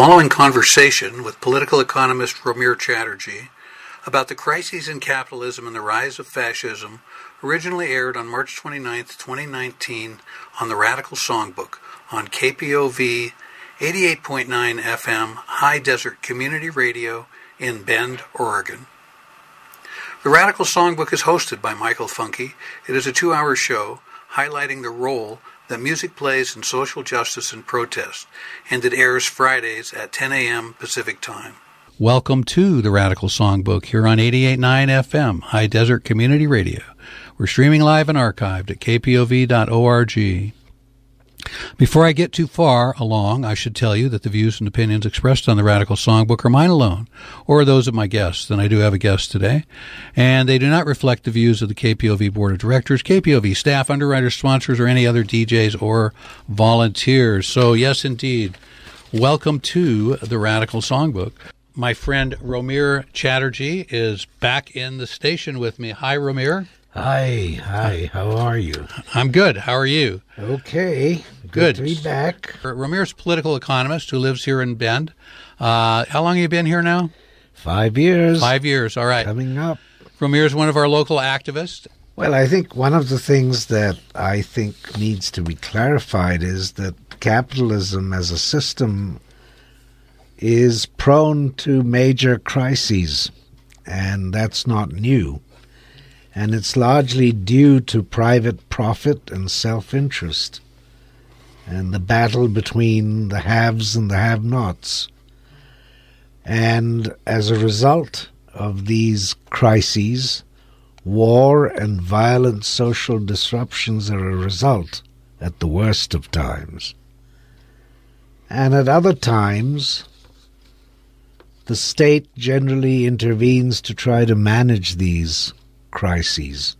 following conversation with political economist Romir Chatterjee about the crises in capitalism and the rise of fascism originally aired on March 29, 2019 on The Radical Songbook on KPOV 88.9 FM High Desert Community Radio in Bend, Oregon. The Radical Songbook is hosted by Michael Funky. It is a 2-hour show highlighting the role that music plays in social justice and protest, and it airs Fridays at 10 a.m. Pacific Time. Welcome to The Radical Songbook here on 88.9 FM, High Desert Community Radio. We're streaming live and archived at kpov.org. Before I get too far along, I should tell you that the views and opinions expressed on The Radical Songbook are mine alone, or those of my guests, and I do have a guest today, and they do not reflect the views of the KPOV Board of Directors, KPOV staff, underwriters, sponsors, or any other DJs or volunteers. So, yes, indeed, welcome to The Radical Songbook. My friend Romir Chatterjee is back in the station with me. Hi, Romir. Hi, how are you? I'm good. How are you? Okay. Good to be back. Romir's political economist who lives here in Bend. How long have you been here now? 5 years. 5 years, all right. Coming up. Romir's one of our local activists. Well, I think one of the things that I think needs to be clarified is that capitalism as a system is prone to major crises, and that's not new. And it's largely due to private profit and self-interest and the battle between the haves and the have-nots. And as a result of these crises, war and violent social disruptions are a result at the worst of times. And at other times, the state generally intervenes to try to manage these crises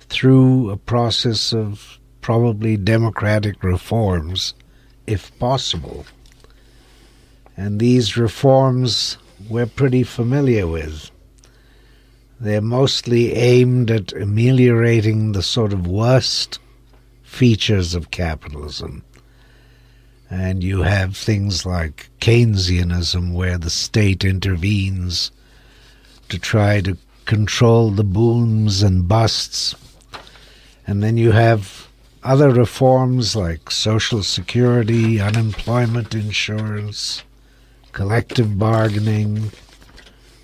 through a process of probably democratic reforms, if possible. And these reforms we're pretty familiar with. They're mostly aimed at ameliorating the sort of worst features of capitalism. And you have things like Keynesianism, where the state intervenes to try to control the booms and busts. And then you have other reforms like Social Security, unemployment insurance, collective bargaining,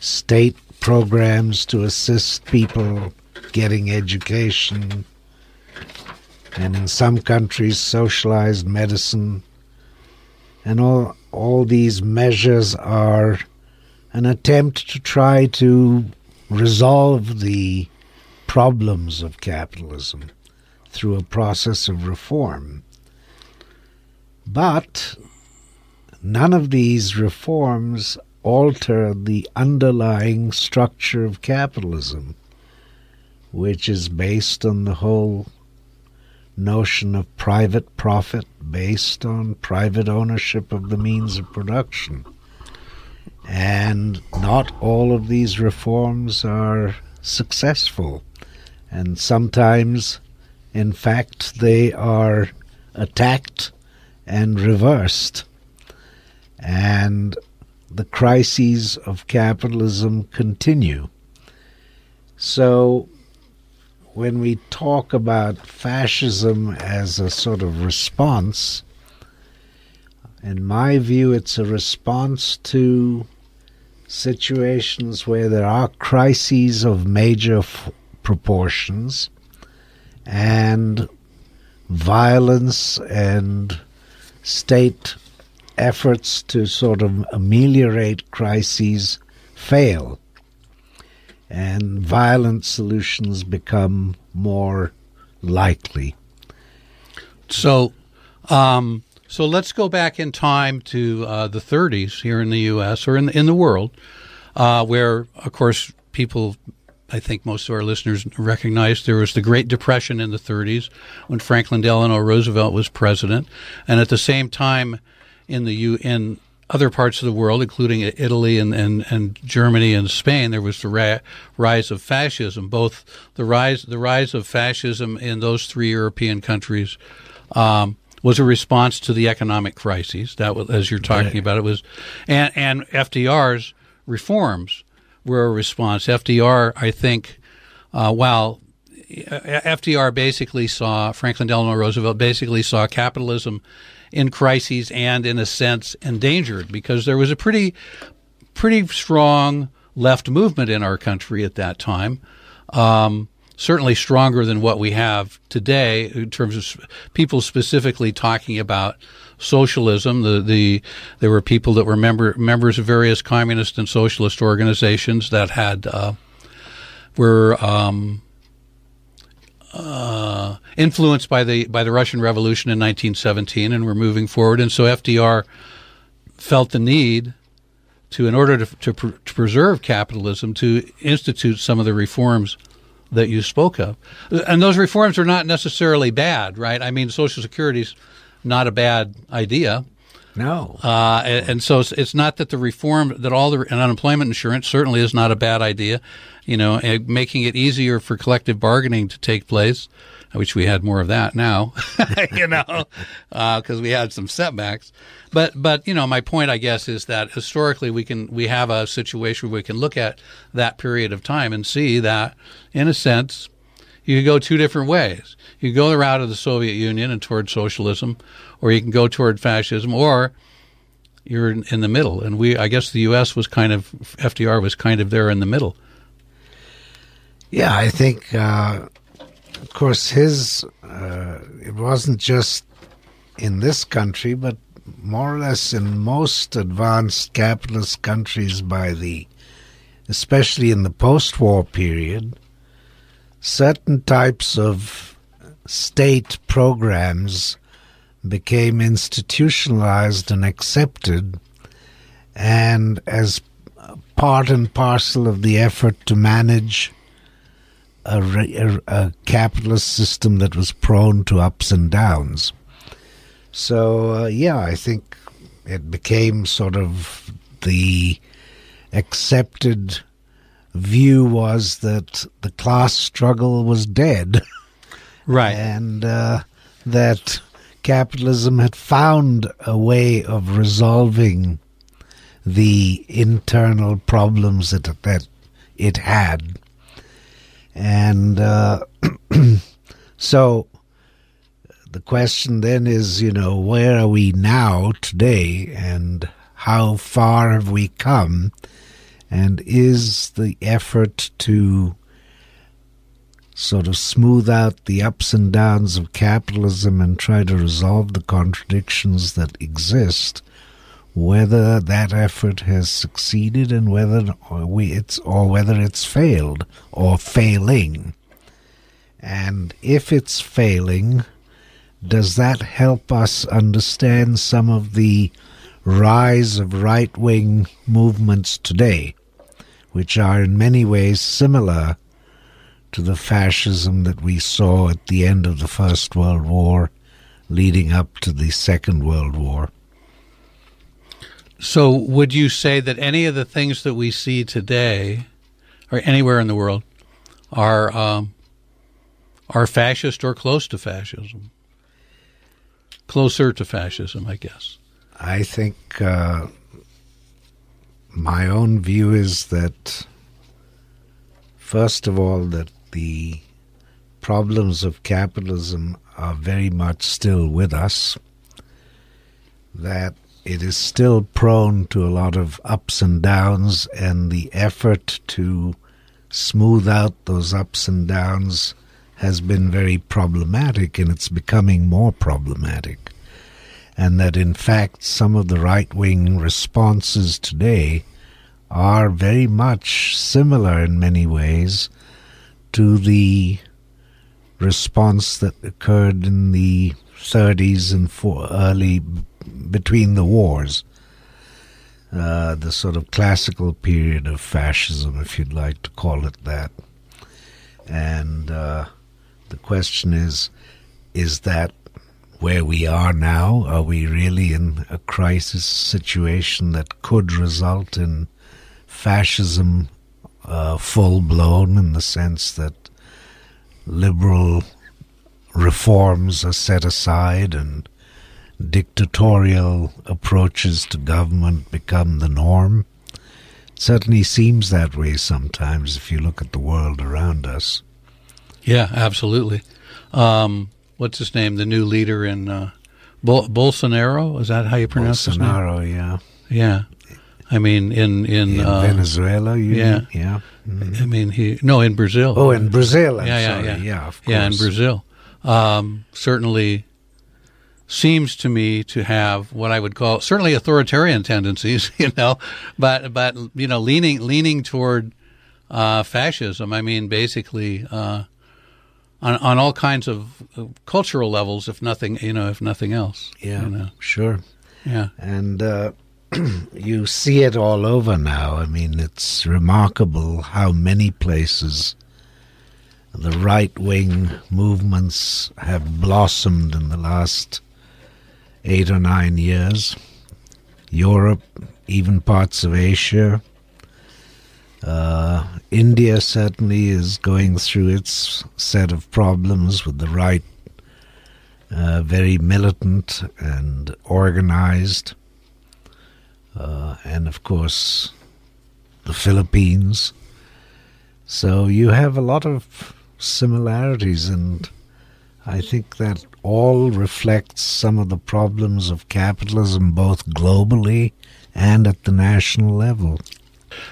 state programs to assist people getting education, and in some countries, socialized medicine. And all these measures are an attempt to try to resolve the problems of capitalism through a process of reform. But none of these reforms alter the underlying structure of capitalism, which is based on the whole notion of private profit, based on private ownership of the means of production. And not all of these reforms are successful. And sometimes, in fact, they are attacked and reversed. And the crises of capitalism continue. So when we talk about fascism as a sort of response, in my view, it's a response to situations where there are crises of major proportions and violence and state efforts to sort of ameliorate crises fail, and violent solutions become more likely. So let's go back in time to the 30s here in the U.S. or in the world, where, of course, people, I think most of our listeners recognize there was the Great Depression in the 30s when Franklin Delano Roosevelt was president. And at the same time in other parts of the world, including Italy and Germany and Spain, there was the rise of fascism, both the rise of fascism in those three European countries was a response to the economic crises. That was, as you're talking about, it was, and FDR's reforms were a response. FDR, I think, while FDR basically saw, Franklin Delano Roosevelt basically saw capitalism in crises and, in a sense, endangered, because there was a pretty strong left movement in our country at that time, certainly stronger than what we have today in terms of people specifically talking about socialism. There were people that were members of various communist and socialist organizations that had were influenced by the Russian Revolution in 1917 and were moving forward. And so FDR felt the need to, in order to preserve capitalism, to institute some of the reforms that you spoke of. And those reforms are not necessarily bad, right? I mean, Social Security's not a bad idea. No. And so it's not that the reform, that all the, and unemployment insurance certainly is not a bad idea, you know, and making it easier for collective bargaining to take place. I wish we had more of that now, you know, because we had some setbacks. But you know, my point, I guess, is that historically we have a situation where we can look at that period of time and see that, in a sense, you could go two different ways. You could go the route of the Soviet Union and toward socialism, or you can go toward fascism, or you're in the middle. And I guess the U.S. was kind of, FDR was kind of there in the middle. Yeah, I think... of course, his it wasn't just in this country, but more or less in most advanced capitalist countries especially in the post-war period, certain types of state programs became institutionalized and accepted, and as part and parcel of the effort to manage a capitalist system that was prone to ups and downs. So, yeah, I think it became sort of the accepted view was that the class struggle was dead. Right. And that capitalism had found a way of resolving the internal problems that it had. And so the question then is, you know, where are we now today and how far have we come? And is the effort to sort of smooth out the ups and downs of capitalism and try to resolve the contradictions that exist, whether that effort has succeeded and whether it's failed or failing. And if it's failing, does that help us understand some of the rise of right-wing movements today, which are in many ways similar to the fascism that we saw at the end of the First World War leading up to the Second World War? So would you say that any of the things that we see today, or anywhere in the world, are fascist or close to fascism? Closer to fascism, I guess. I think my own view is that, first of all, that the problems of capitalism are very much still with us, that it is still prone to a lot of ups and downs, and the effort to smooth out those ups and downs has been very problematic, and it's becoming more problematic. And that, in fact, some of the right-wing responses today are very much similar in many ways to the response that occurred in the 30s and between the wars, the sort of classical period of fascism, if you'd like to call it that. And the question is that where we are now? Are we really in a crisis situation that could result in fascism full-blown, in the sense that liberal reforms are set aside and dictatorial approaches to government become the norm? It certainly seems that way sometimes if you look at the world around us. Yeah, absolutely. What's his name? The new leader in Bolsonaro? Is that how you pronounce his name? Bolsonaro, yeah. Yeah. I mean, in Venezuela, yeah. Mm-hmm. I mean, in Brazil. Oh, in Brazil, I'm sorry. Yeah, of course. Yeah, in Brazil. Certainly seems to me to have what I would call certainly authoritarian tendencies, but leaning toward fascism. I mean, basically on all kinds of cultural levels, if nothing else. Yeah, sure. Yeah, and you see it all over now. I mean, it's remarkable how many places the right-wing movements have blossomed in the last 8 or 9 years. Europe, even parts of Asia. India certainly is going through its set of problems with the right, very militant and organized. And, of course, the Philippines. So you have a lot of similarities, and I think that all reflects some of the problems of capitalism, both globally and at the national level.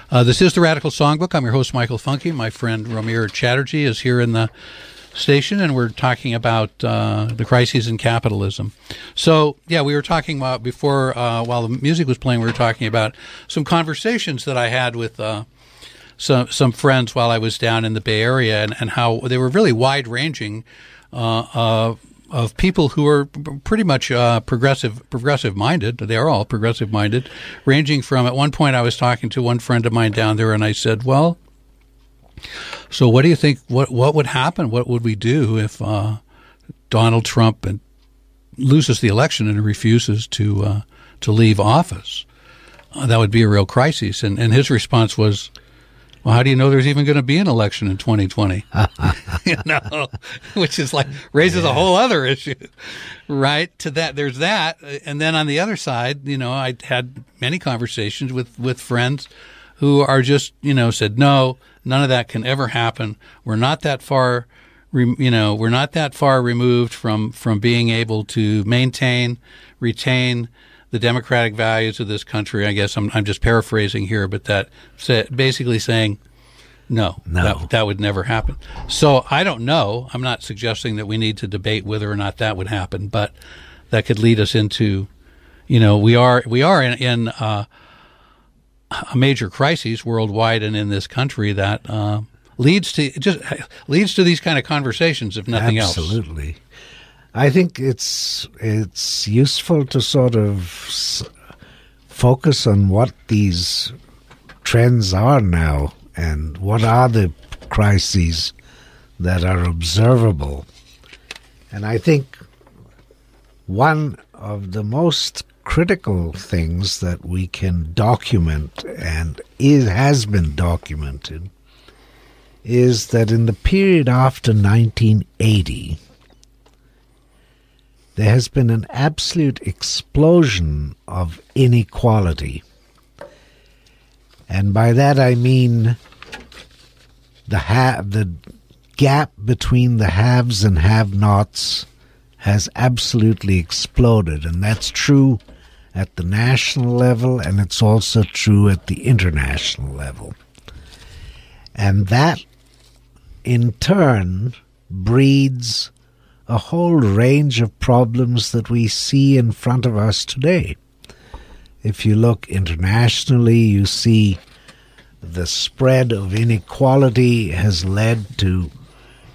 This is The Radical Songbook. I'm your host, Michael Funky. My friend Romir Chatterjee is here in the station, and we're talking about the crises in capitalism. So, yeah, we were talking about before, while the music was playing, we were talking about some conversations that I had with some friends while I was down in the Bay Area, and how they were really wide-ranging of people who are pretty much progressive-minded. They are all progressive-minded, ranging from, at one point I was talking to one friend of mine down there, and I said, well, so what do you think, what would happen? What would we do if Donald Trump loses the election and refuses to leave office? That would be a real crisis. And his response was, well, how do you know there's even going to be an election in 2020? Which is like raises a whole other issue, right? To that, there's that. And then on the other side, I had many conversations with friends who are just, said, no, none of that can ever happen. We're not that far, we're not that far removed from being able to retain the democratic values of this country. I guess I'm just paraphrasing here, but that basically saying, no. That would never happen. So I don't know. I'm not suggesting that we need to debate whether or not that would happen, but that could lead us into, we are in a major crisis worldwide and in this country that leads to these kind of conversations, if nothing else. Absolutely. I think it's useful to sort of focus on what these trends are now and what are the crises that are observable. And I think one of the most critical things that we can document, and has been documented, is that in the period after 1980, there has been an absolute explosion of inequality. And by that I mean the gap between the haves and have-nots has absolutely exploded, and that's true at the national level, and it's also true at the international level. And that, in turn, breeds a whole range of problems that we see in front of us today. If you look internationally, you see the spread of inequality has led to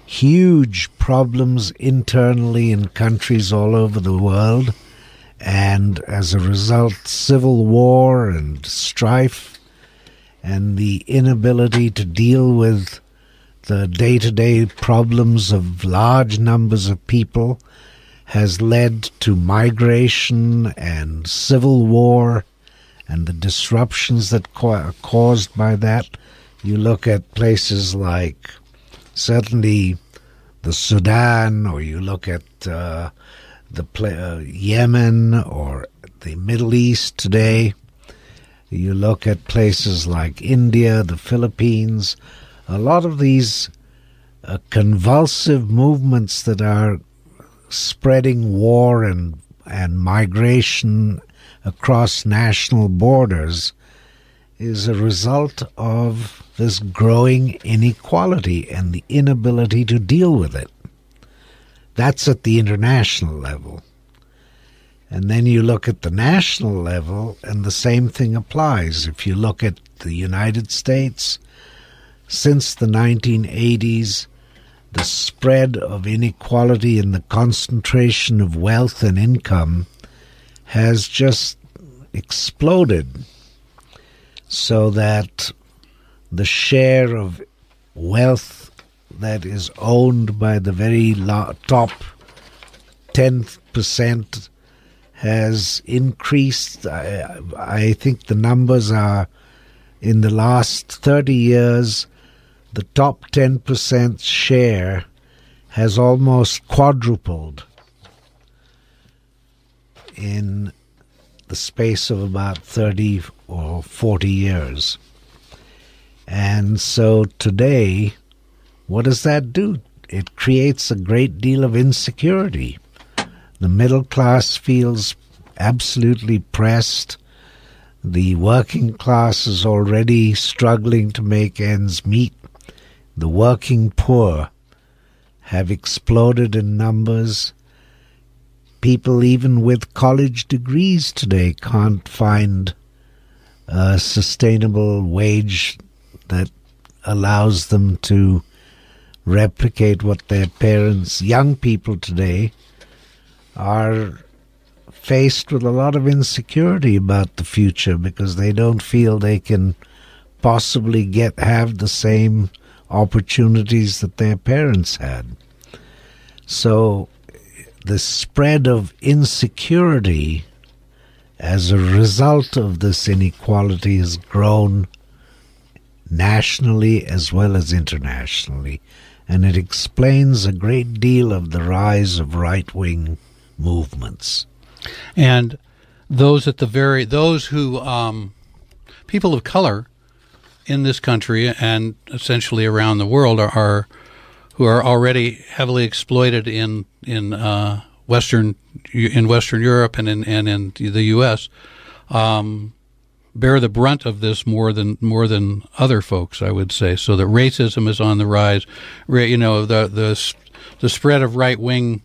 huge problems internally in countries all over the world, and as a result, civil war and strife, and the inability to deal with the day-to-day problems of large numbers of people has led to migration and civil war and the disruptions that are caused by that. You look at places like certainly the Sudan, or you look at Yemen or the Middle East today. You look at places like India, the Philippines, a lot of these convulsive movements that are spreading war and migration across national borders is a result of this growing inequality and the inability to deal with it. That's at the international level. And then you look at the national level, and the same thing applies. If you look at the United States, since the 1980s, the spread of inequality and the concentration of wealth and income has just exploded, so that the share of wealth that is owned by the very top 10% has increased. I think the numbers are, in the last 30 years, the top 10% share has almost quadrupled in the space of about 30 or 40 years. And so today, what does that do? It creates a great deal of insecurity. The middle class feels absolutely pressed. The working class is already struggling to make ends meet. The working poor have exploded in numbers. People even with college degrees today can't find a sustainable wage that allows them to replicate what their parents. Young people today are faced with a lot of insecurity about the future because they don't feel they can possibly have the same opportunities that their parents had. So the spread of insecurity as a result of this inequality has grown nationally as well as internationally, and it explains a great deal of the rise of right-wing movements. And people of color in this country and essentially around the world who are already heavily exploited in Western Europe and in the U.S. Bear the brunt of this more than other folks, I would say. So that racism is on the rise. You know, the spread of right wing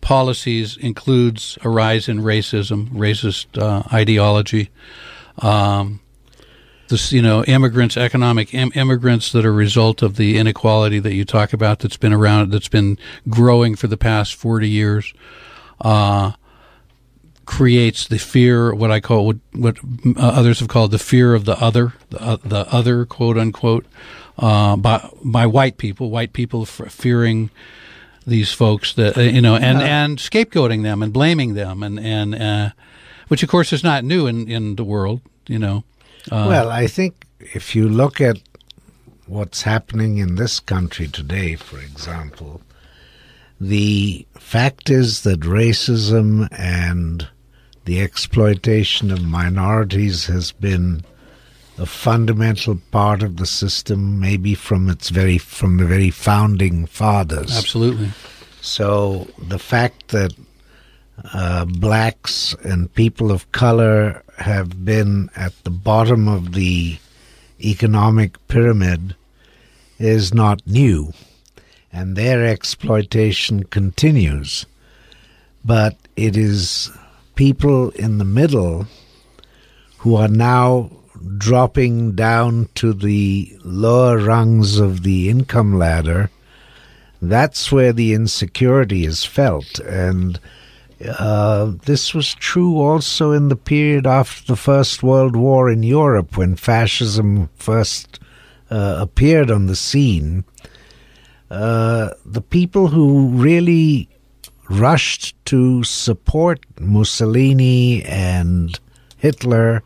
policies includes a rise in racism, racist ideology. Immigrants, economic immigrants that are a result of the inequality that you talk about that's been around, that's been growing for the past 40 years, creates the fear, what I call, what others have called the fear of the other, quote unquote, by white people. White people fearing these folks that and scapegoating them and blaming them, and which of course is not new in the world, you know. Well, I think if you look at what's happening in this country today, for example, the fact is that racism and the exploitation of minorities has been a fundamental part of the system, maybe from the very founding fathers. Absolutely. So the fact that blacks and people of color have been at the bottom of the economic pyramid is not new, and their exploitation continues. But it is people in the middle who are now dropping down to the lower rungs of the income ladder. That's where the insecurity is felt, and this was true also in the period after the First World War in Europe, when fascism first appeared on the scene. The people who really rushed to support Mussolini and Hitler,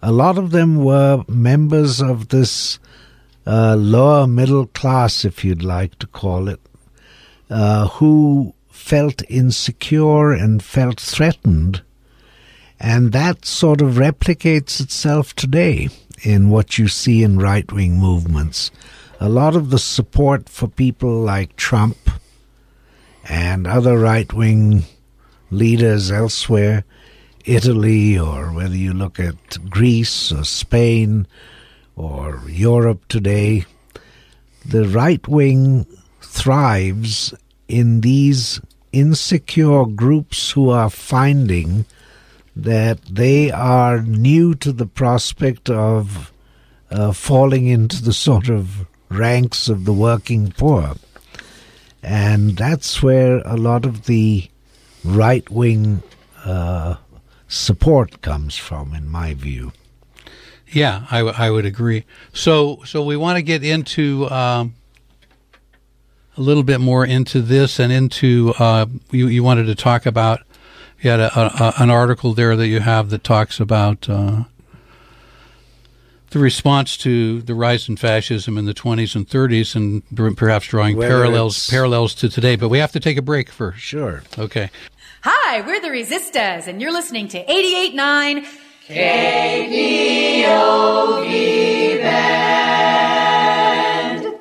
a lot of them were members of this lower middle class, if you'd like to call it, who felt insecure and felt threatened. And that sort of replicates itself today in what you see in right-wing movements. A lot of the support for people like Trump and other right-wing leaders elsewhere, Italy, or whether you look at Greece or Spain or Europe today, the right wing thrives in these insecure groups who are finding that they are new to the prospect of falling into the sort of ranks of the working poor. And that's where a lot of the right-wing support comes from, in my view. Yeah, I would agree. So we want to get into a little bit more into this and into you wanted to talk about. You had an article there that you have that talks about the response to the rise in fascism in the 20s and 30s, and perhaps drawing parallels to today. But we have to take a break first. Sure. Okay. Hi, we're the Resistas, and you're listening to 88.9 KPOV Band.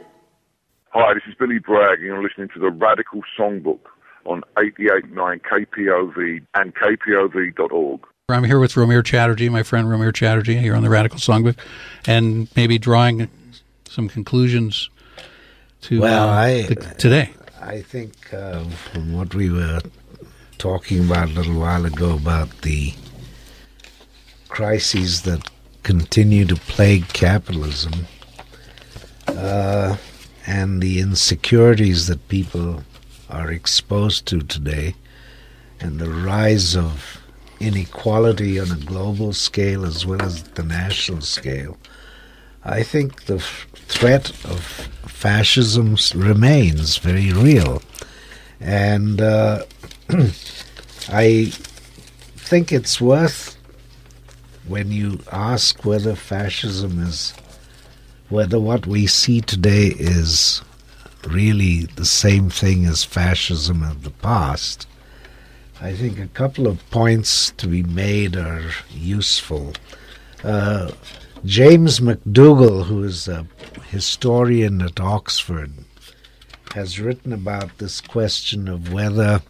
Hi, this is Billy Bragg, and you're listening to The Radical Songbook on 88.9 KPOV and kpov.org. I'm here with Romir Chatterjee, my friend Romir Chatterjee, here on The Radical Songbook, and maybe drawing some conclusions to today. I think from what we were talking about a little while ago about the crises that continue to plague capitalism and the insecurities that people are exposed to today, and the rise of inequality on a global scale as well as the national scale, I think the threat of fascism remains very real. And I think it's worth, when you ask whether fascism is, whether what we see today is really the same thing as fascism of the past, I think a couple of points to be made are useful. James McDougall, who is a historian at Oxford, has written about this question of whether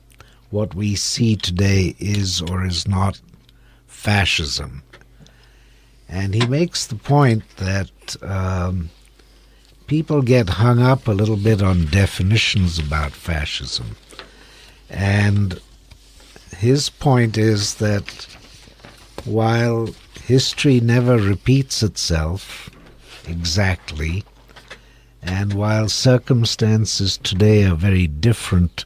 what we see today is or is not fascism. And he makes the point that people get hung up a little bit on definitions about fascism. And his point is that while history never repeats itself exactly, and while circumstances today are very different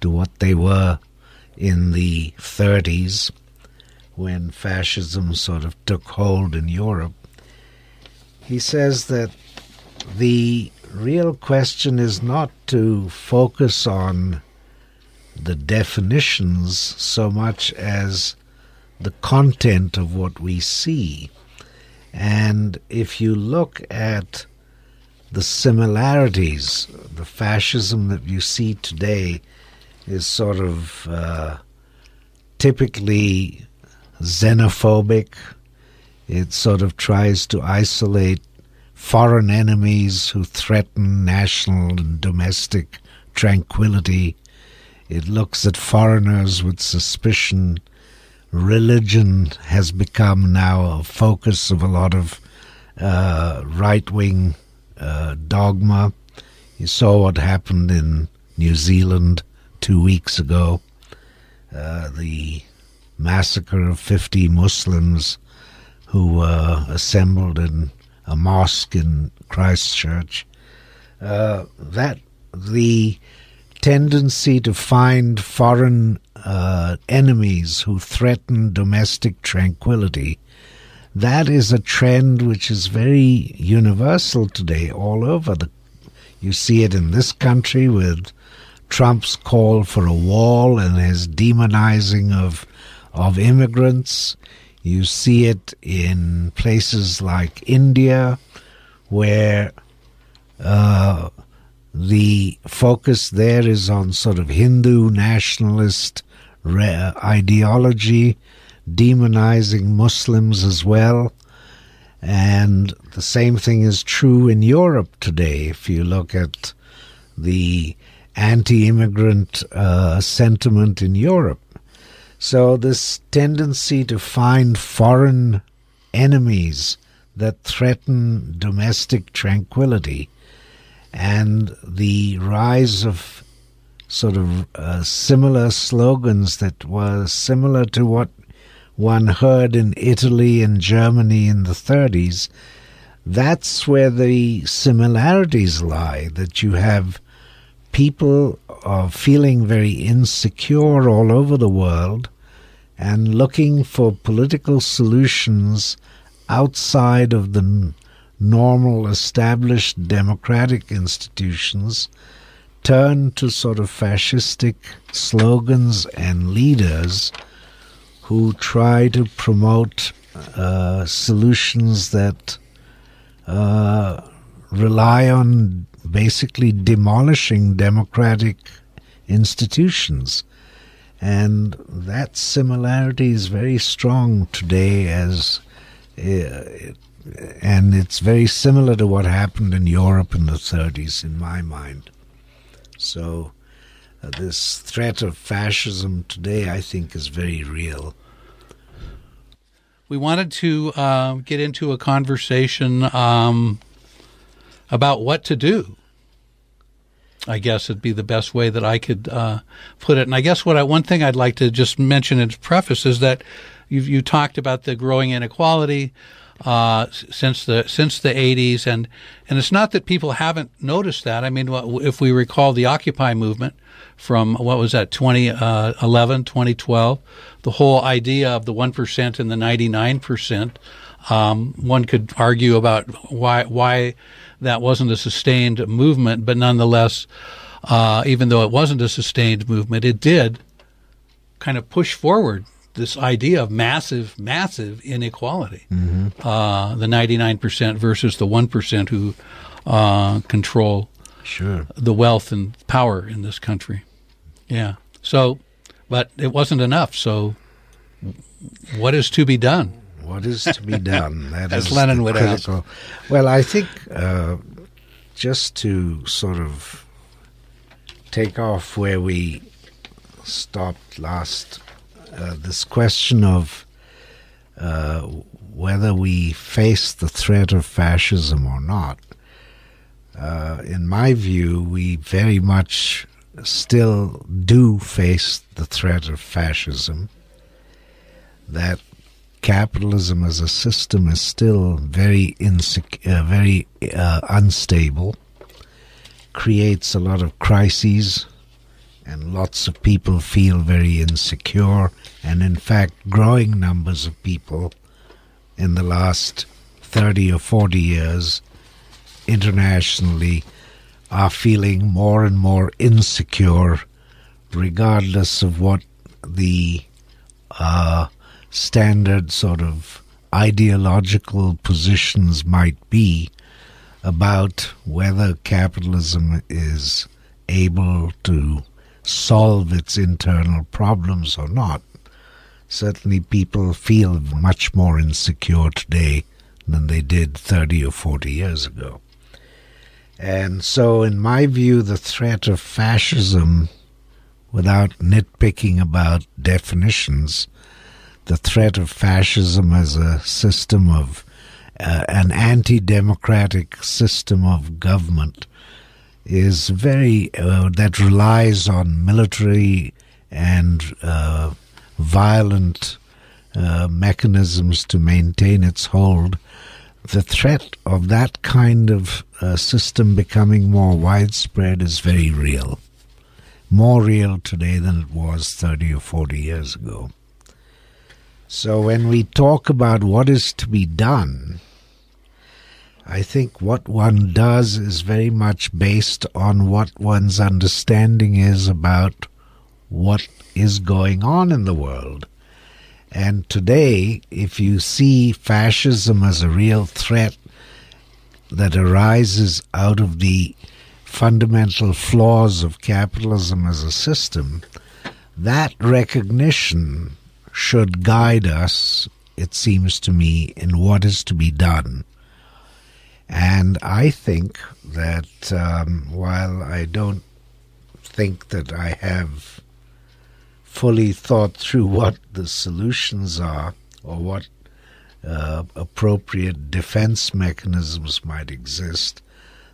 to what they were in the 30s, when fascism sort of took hold in Europe, he says that the real question is not to focus on the definitions so much as the content of what we see. And if you look at the similarities, the fascism that you see today is sort of typically xenophobic. It sort of tries to isolate foreign enemies who threaten national and domestic tranquility. It looks at foreigners with suspicion. Religion has become now a focus of a lot of right-wing dogma. You saw what happened in New Zealand 2 weeks ago, the massacre of 50 Muslims who were assembled in a mosque in Christchurch. That the tendency to find foreign enemies who threaten domestic tranquility, that is a trend which is very universal today all over. You see it in this country with Trump's call for a wall and his demonizing of immigrants. You see it in places like India, where The focus there is on sort of Hindu nationalist ideology, demonizing Muslims as well. And the same thing is true in Europe today. If you look at the anti-immigrant sentiment in Europe. So this tendency to find foreign enemies that threaten domestic tranquility and the rise of sort of similar slogans that were similar to what one heard in Italy and Germany in the 30s, that's where the similarities lie, that you have people are feeling very insecure all over the world and looking for political solutions outside of the normal established democratic institutions, turn to sort of fascistic slogans and leaders who try to promote solutions that rely on basically demolishing democratic institutions. And that similarity is very strong today, and it's very similar to what happened in Europe in the 30s, in my mind. So this threat of fascism today, I think, is very real. We wanted to get into a conversation about what to do. I guess it'd be the best way that I could put it. And I guess one thing I'd like to just mention in preface is that you talked about the growing inequality since the 80s, and it's not that people haven't noticed that. I mean, if we recall the Occupy movement from, what was that, 2011, 2012, the whole idea of the 1% and the 99%, one could argue about why that wasn't a sustained movement, but nonetheless, even though it wasn't a sustained movement, it did kind of push forward this idea of massive, massive inequality, the 99% versus the 1% who control the wealth and power in this country. Yeah. So, but it wasn't enough. So what is to be done? What is to be done? That as is Lenin would critical. Ask. Well, I think just to sort of take off where we stopped last, this question of whether we face the threat of fascism or not, in my view, we very much still do face the threat of fascism, that capitalism as a system is still very insecure, very unstable, creates a lot of crises, and lots of people feel very insecure. And in fact, growing numbers of people in the last 30 or 40 years internationally are feeling more and more insecure, regardless of what the standard sort of ideological positions might be about whether capitalism is able to solve its internal problems or not. Certainly people feel much more insecure today than they did 30 or 40 years ago. And so in my view, the threat of fascism, without nitpicking about definitions, the threat of fascism as a system of an anti-democratic system of government is very that relies on military and violent mechanisms to maintain its hold. The threat of that kind of system becoming more widespread is very real, more real today than it was 30 or 40 years ago. So when we talk about what is to be done, I think what one does is very much based on what one's understanding is about what is going on in the world. And today, if you see fascism as a real threat that arises out of the fundamental flaws of capitalism as a system, that recognition should guide us, it seems to me, in what is to be done. And I think that while I don't think that I have fully thought through what the solutions are or what appropriate defense mechanisms might exist,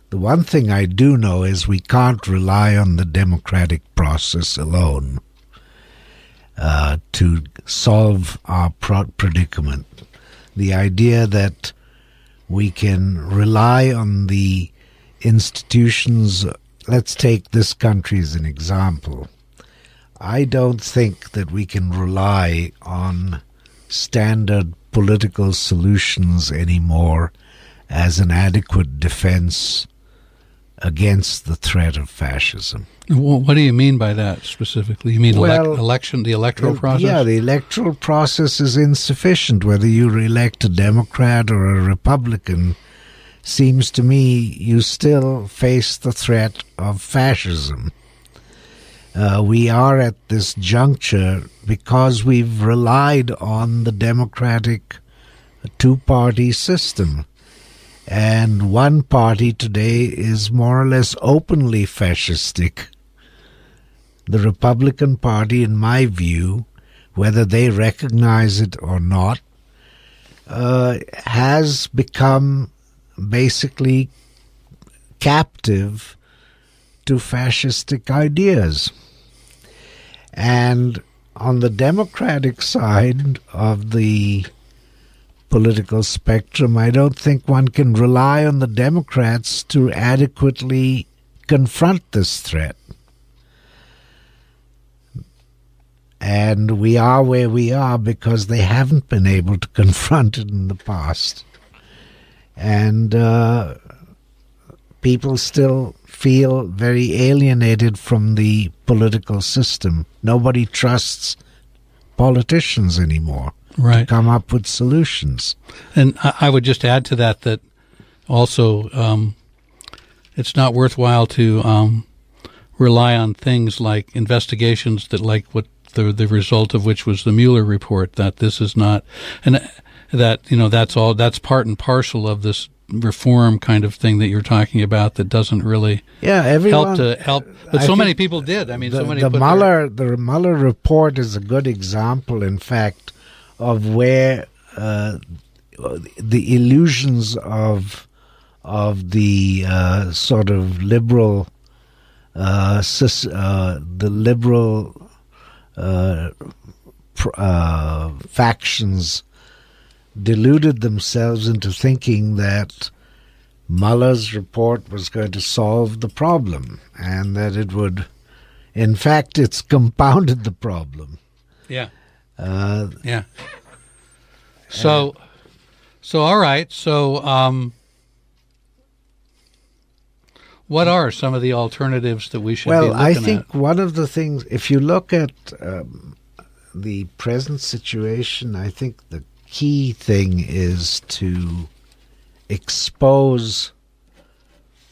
the one thing I do know is we can't rely on the democratic process alone to solve our predicament. The idea that we can rely on the institutions. Let's take this country as an example. I don't think that we can rely on standard political solutions anymore as an adequate defense against the threat of fascism. Well, what do you mean by that specifically? You mean the electoral process? Yeah, the electoral process is insufficient. Whether you elect a Democrat or a Republican, seems to me you still face the threat of fascism. We are at this juncture because we've relied on the democratic two-party system. And one party today is more or less openly fascistic. The Republican Party, in my view, whether they recognize it or not, has become basically captive to fascistic ideas. And on the Democratic side of the political spectrum, I don't think one can rely on the Democrats to adequately confront this threat. And we are where we are because they haven't been able to confront it in the past. And people still feel very alienated from the political system. Nobody trusts politicians anymore. Right. To come up with solutions. And I would just add to that that also it's not worthwhile to rely on things like investigations that like what the result of which was the Mueller report, that this is not, and that, you know, that's all, that's part and parcel of this reform kind of thing that you're talking about that doesn't really help. But so many people did. I mean, the Mueller report is a good example, in fact, of where the illusions of the sort of liberal factions deluded themselves into thinking that Mueller's report was going to solve the problem, and that it would. In fact, it's compounded the problem. Yeah. So all right. So, what are some of the alternatives that we should be looking at? Well, I think one of the things, if you look at the present situation, I think the key thing is to expose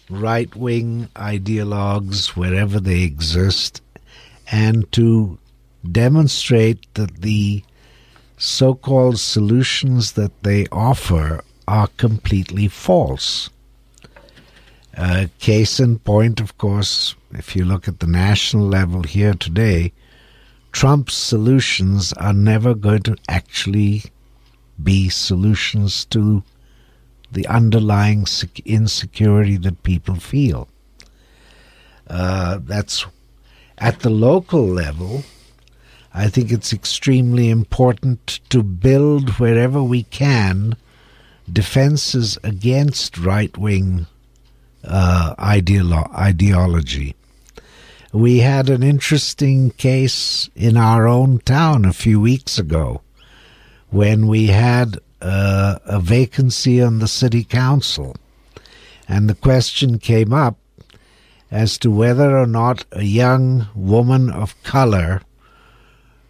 right-wing ideologues wherever they exist, and to demonstrate that the so-called solutions that they offer are completely false. Case in point, of course, if you look at the national level here today, Trump's solutions are never going to actually be solutions to the underlying insecurity that people feel. That's at the local level. I think it's extremely important to build, wherever we can, defenses against right-wing ideology. We had an interesting case in our own town a few weeks ago when we had a vacancy on the city council. And the question came up as to whether or not a young woman of color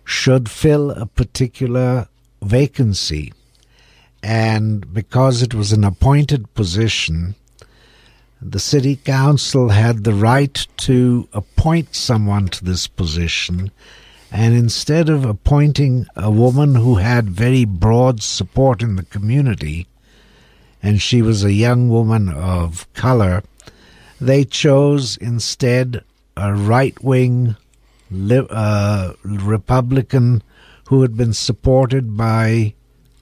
should fill a particular vacancy. And because it was an appointed position, the city council had the right to appoint someone to this position, and instead of appointing a woman who had very broad support in the community, and she was a young woman of color, they chose instead a right-wing Republican who had been supported by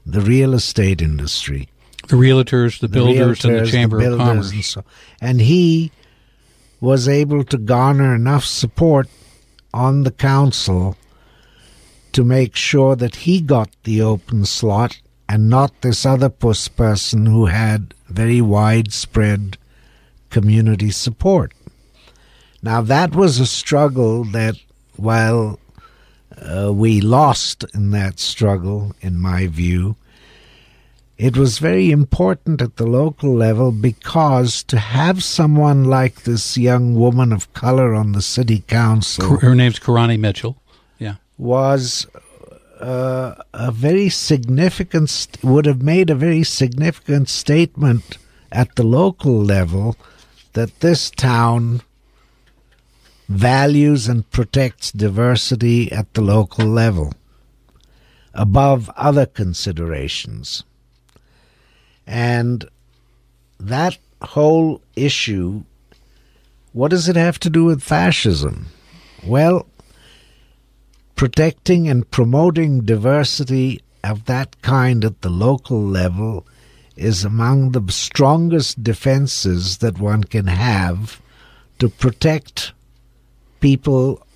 the real estate industry. The realtors, the builders, and the Chamber of Commerce. And he was able to garner enough support on the council to make sure that he got the open slot and not this other puss person who had very widespread community support. Now, that was a struggle that, while we lost in that struggle, in my view, it was very important at the local level, because to have someone like this young woman of color on the city council... Her name's Karani Mitchell. Yeah. ...was a very significant... would have made a very significant statement at the local level that this town values and protects diversity at the local level above other considerations. And that whole issue, what does it have to do with fascism? Well, protecting and promoting diversity of that kind at the local level is among the strongest defenses that one can have to protect people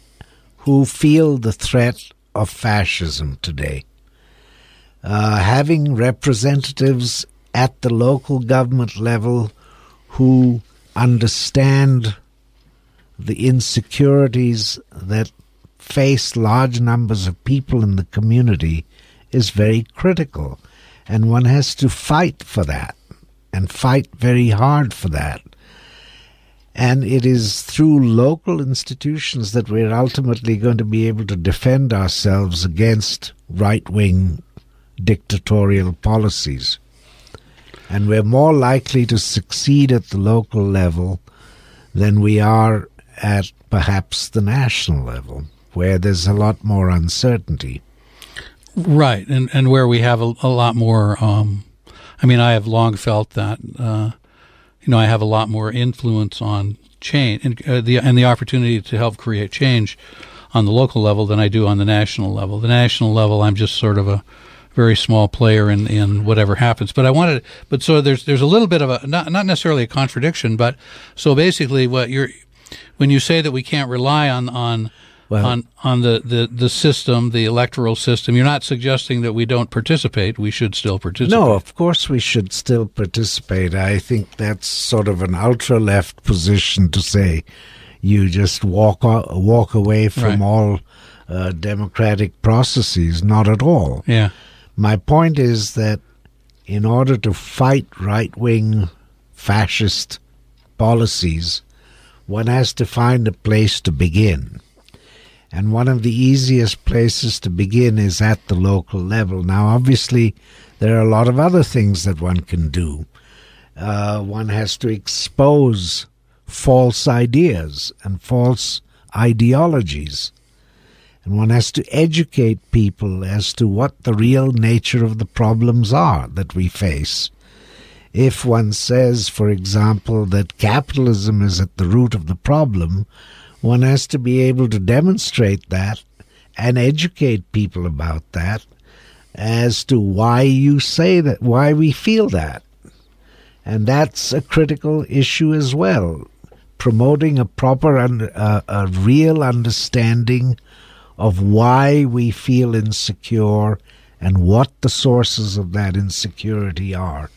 who feel the threat of fascism today. Having representatives at the local government level who understand the insecurities that face large numbers of people in the community is very critical. And one has to fight for that, and fight very hard for that. And it is through local institutions that we're ultimately going to be able to defend ourselves against right-wing dictatorial policies. And we're more likely to succeed at the local level than we are at perhaps the national level, where there's a lot more uncertainty. Right, and where we have a lot more, I mean, I have long felt that, you know, I have a lot more influence on change and the opportunity to help create change on the local level than I do on the national level. The national level, I'm just sort of a very small player in whatever happens. But I wanted, but so there's a little bit of a, not necessarily a contradiction, but so basically what you're, when you say that we can't rely on the system, the electoral system, you're not suggesting that we don't participate. We should still participate. No, of course we should still participate. I think that's sort of an ultra left position to say you just walk away from all democratic processes. Not at all. Yeah. My point is that in order to fight right-wing fascist policies, one has to find a place to begin. And one of the easiest places to begin is at the local level. Now, obviously, there are a lot of other things that one can do. One has to expose false ideas and false ideologies. And one has to educate people as to what the real nature of the problems are that we face. If one says, for example, that capitalism is at the root of the problem, one has to be able to demonstrate that and educate people about that as to why you say that, why we feel that. And that's a critical issue as well, promoting a proper and a real understanding of why we feel insecure and what the sources of that insecurity are,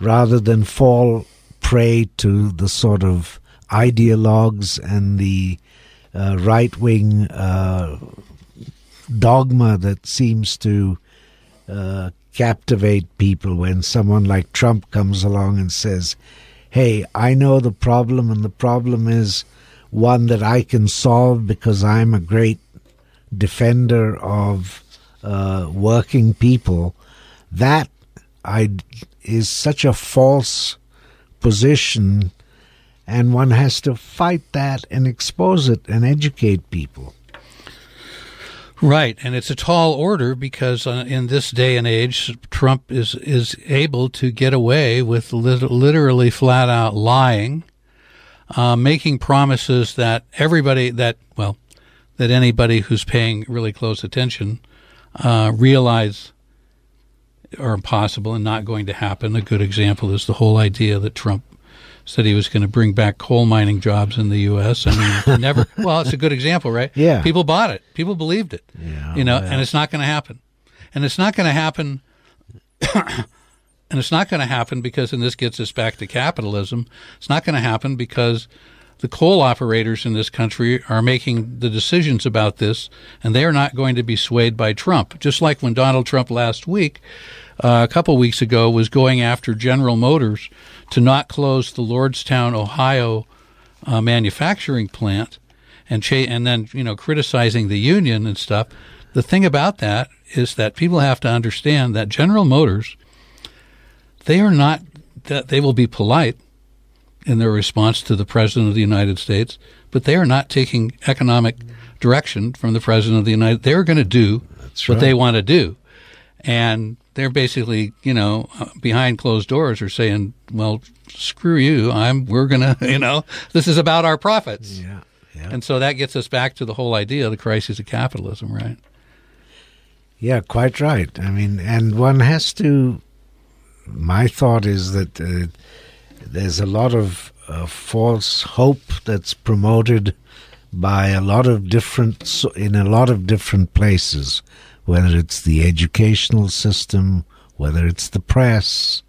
rather than fall prey to the sort of ideologues and the right-wing dogma that seems to captivate people when someone like Trump comes along and says, hey, I know the problem, and the problem is one that I can solve because I'm a great defender of working people. That is such a false position, and one has to fight that and expose it and educate people. Right, and it's a tall order because in this day and age, Trump is able to get away with literally flat-out lying, making promises that everybody that anybody who's paying really close attention realize are impossible and not going to happen. A good example is the whole idea that Trump said he was going to bring back coal mining jobs in the U.S. I mean, never. Well, it's a good example, right? Yeah. People bought it. People believed it. Yeah, and it's not going to happen. And it's not going to happen. And it's not going to happen because, and this gets us back to capitalism, it's not going to happen because the coal operators in this country are making the decisions about this, and they are not going to be swayed by Trump. Just like when Donald Trump last week, a couple weeks ago, was going after General Motors to not close the Lordstown, Ohio manufacturing plant, and then criticizing the union and stuff. The thing about that is that people have to understand that General Motors, they will be polite in their response to the President of the United States, but they are not taking economic direction from the President of the United States. They're going to do what they want to do. And they're basically, behind closed doors are saying, well, screw you. We're going to, this is about our profits. Yeah, yeah. And so that gets us back to the whole idea of the crisis of capitalism, right? Yeah, quite right. I mean, and one has to, my thought is that there's a lot of false hope that's promoted by in a lot of different places, whether it's the educational system, whether it's the press,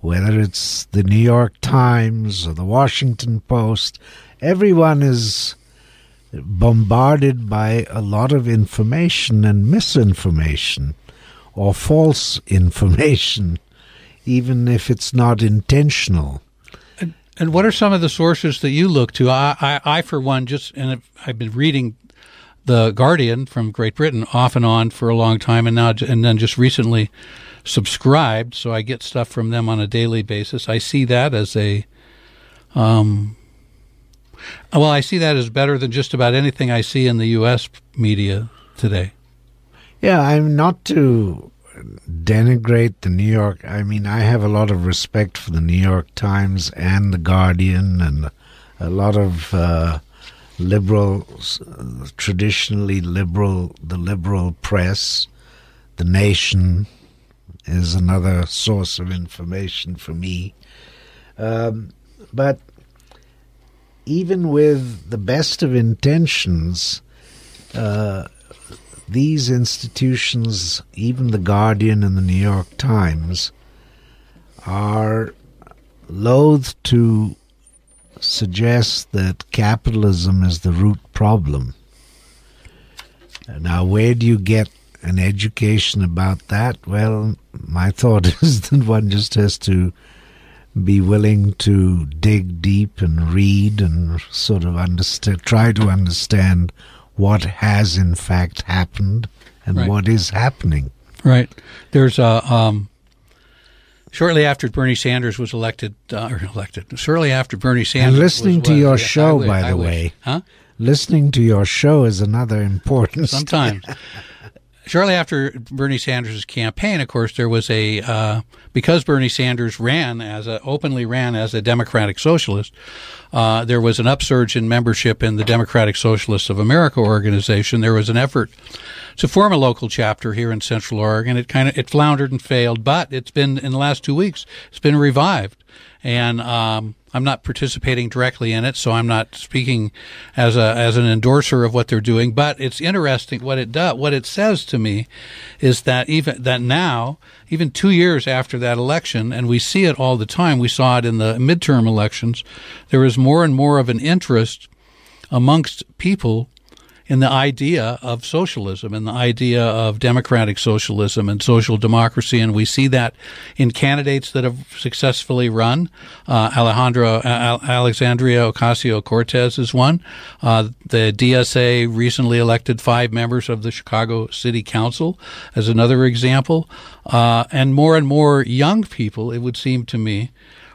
whether it's the New York Times or the Washington Post. Everyone is bombarded by a lot of information and misinformation or false information, even if it's not intentional. And what are some of the sources that you look to? I for one, I've been reading The Guardian from Great Britain off and on for a long time, and then just recently subscribed, so I get stuff from them on a daily basis. I see that as as better than just about anything I see in the U.S. media today. Yeah, I'm not too denigrate the New York. I mean, I have a lot of respect for the New York Times and the Guardian and a lot of traditionally liberal press. The Nation is another source of information for me. But even with the best of intentions, these institutions, even the Guardian and the New York Times, are loath to suggest that capitalism is the root problem. Now, where do you get an education about that? Well, my thought is that one just has to be willing to dig deep and read and sort of try to understand what has in fact happened and what is happening. Right. There's shortly after Bernie Sanders was elected. And listening to your show, by the way. Huh? Listening to your show is another important step. Sometimes. Shortly after Bernie Sanders' campaign, of course, there was because Bernie Sanders openly ran as a Democratic Socialist, there was an upsurge in membership in the Democratic Socialists of America organization. There was an effort to form a local chapter here in Central Oregon. It floundered and failed, but it's been, in the last 2 weeks, it's been revived. And I'm not participating directly in it, so I'm not speaking as an endorser of what they're doing. But it's interesting what it does. What it says to me is that even 2 years after that election, and we see it all the time. We saw it in the midterm elections. There is more and more of an interest amongst people in the idea of socialism and the idea of democratic socialism and social democracy. And we see that in candidates that have successfully run. Alexandria Ocasio-Cortez is one. The DSA recently elected 5 members of the Chicago City Council as another example. And more young people, it would seem to me,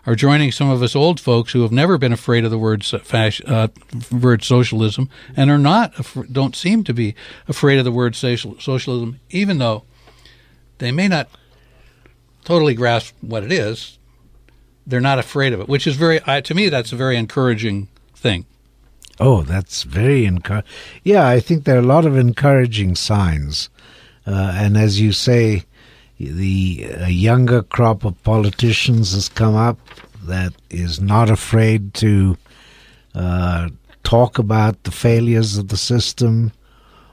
are joining some of us old folks who have never been afraid of the word socialism and are not, don't seem to be afraid of the word socialism, even though they may not totally grasp what it is. They're not afraid of it, which is very, to me, that's a very encouraging thing. Oh, that's very encouraging. Yeah, I think there are a lot of encouraging signs. And as you say, the younger crop of politicians has come up that is not afraid to talk about the failures of the system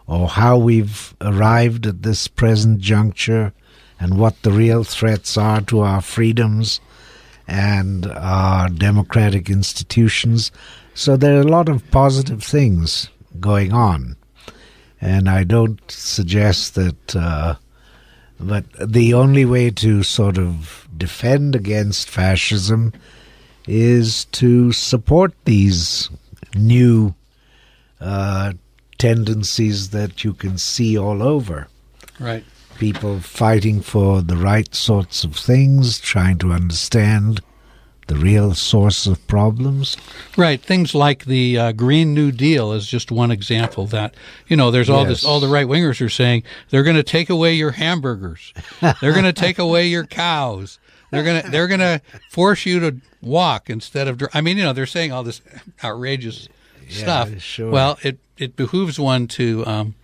or how we've arrived at this present juncture and what the real threats are to our freedoms and our democratic institutions. So there are a lot of positive things going on. And I don't suggest that, but the only way to sort of defend against fascism is to support these new tendencies that you can see all over. Right. People fighting for the right sorts of things, trying to understand the real source of problems. Right. Things like the Green New Deal is just one example that, you know, there's all this, all the right wingers are saying they're going to take away your hamburgers. They're going to take away your cows. They're going to force you to walk instead of, I mean, you know, they're saying all this outrageous stuff. Sure. Well, it behooves one to,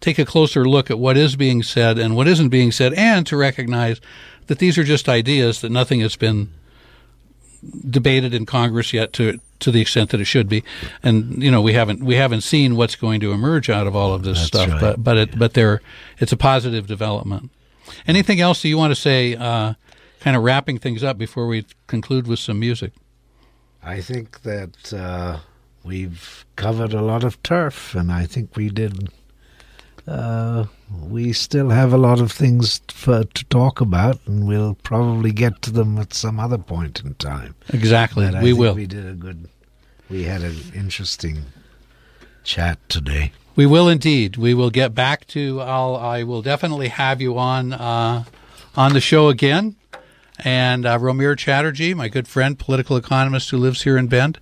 take a closer look at what is being said and what isn't being said, and to recognize that these are just ideas, that nothing has been debated in Congress yet to the extent that it should be. And, you know, we haven't seen what's going to emerge out of all of this stuff. Right. But it's a positive development. Anything else that you want to say, kind of wrapping things up before we conclude with some music? I think that we've covered a lot of turf, and I think we did. We still have a lot of things to talk about, and we'll probably get to them at some other point in time. Exactly, we will. We had an interesting chat today. We will indeed. We will get back to. I will definitely have you on the show again. And Romir Chatterjee, my good friend, political economist who lives here in Bend,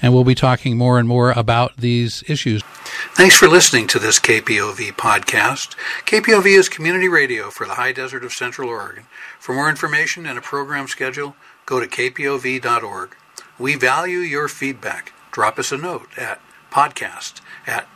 and we'll be talking more and more about these issues. Thanks for listening to this KPOV podcast. KPOV is community radio for the high desert of Central Oregon. For more information and a program schedule, go to kpov.org. We value your feedback. Drop us a note at podcast@kpov.org.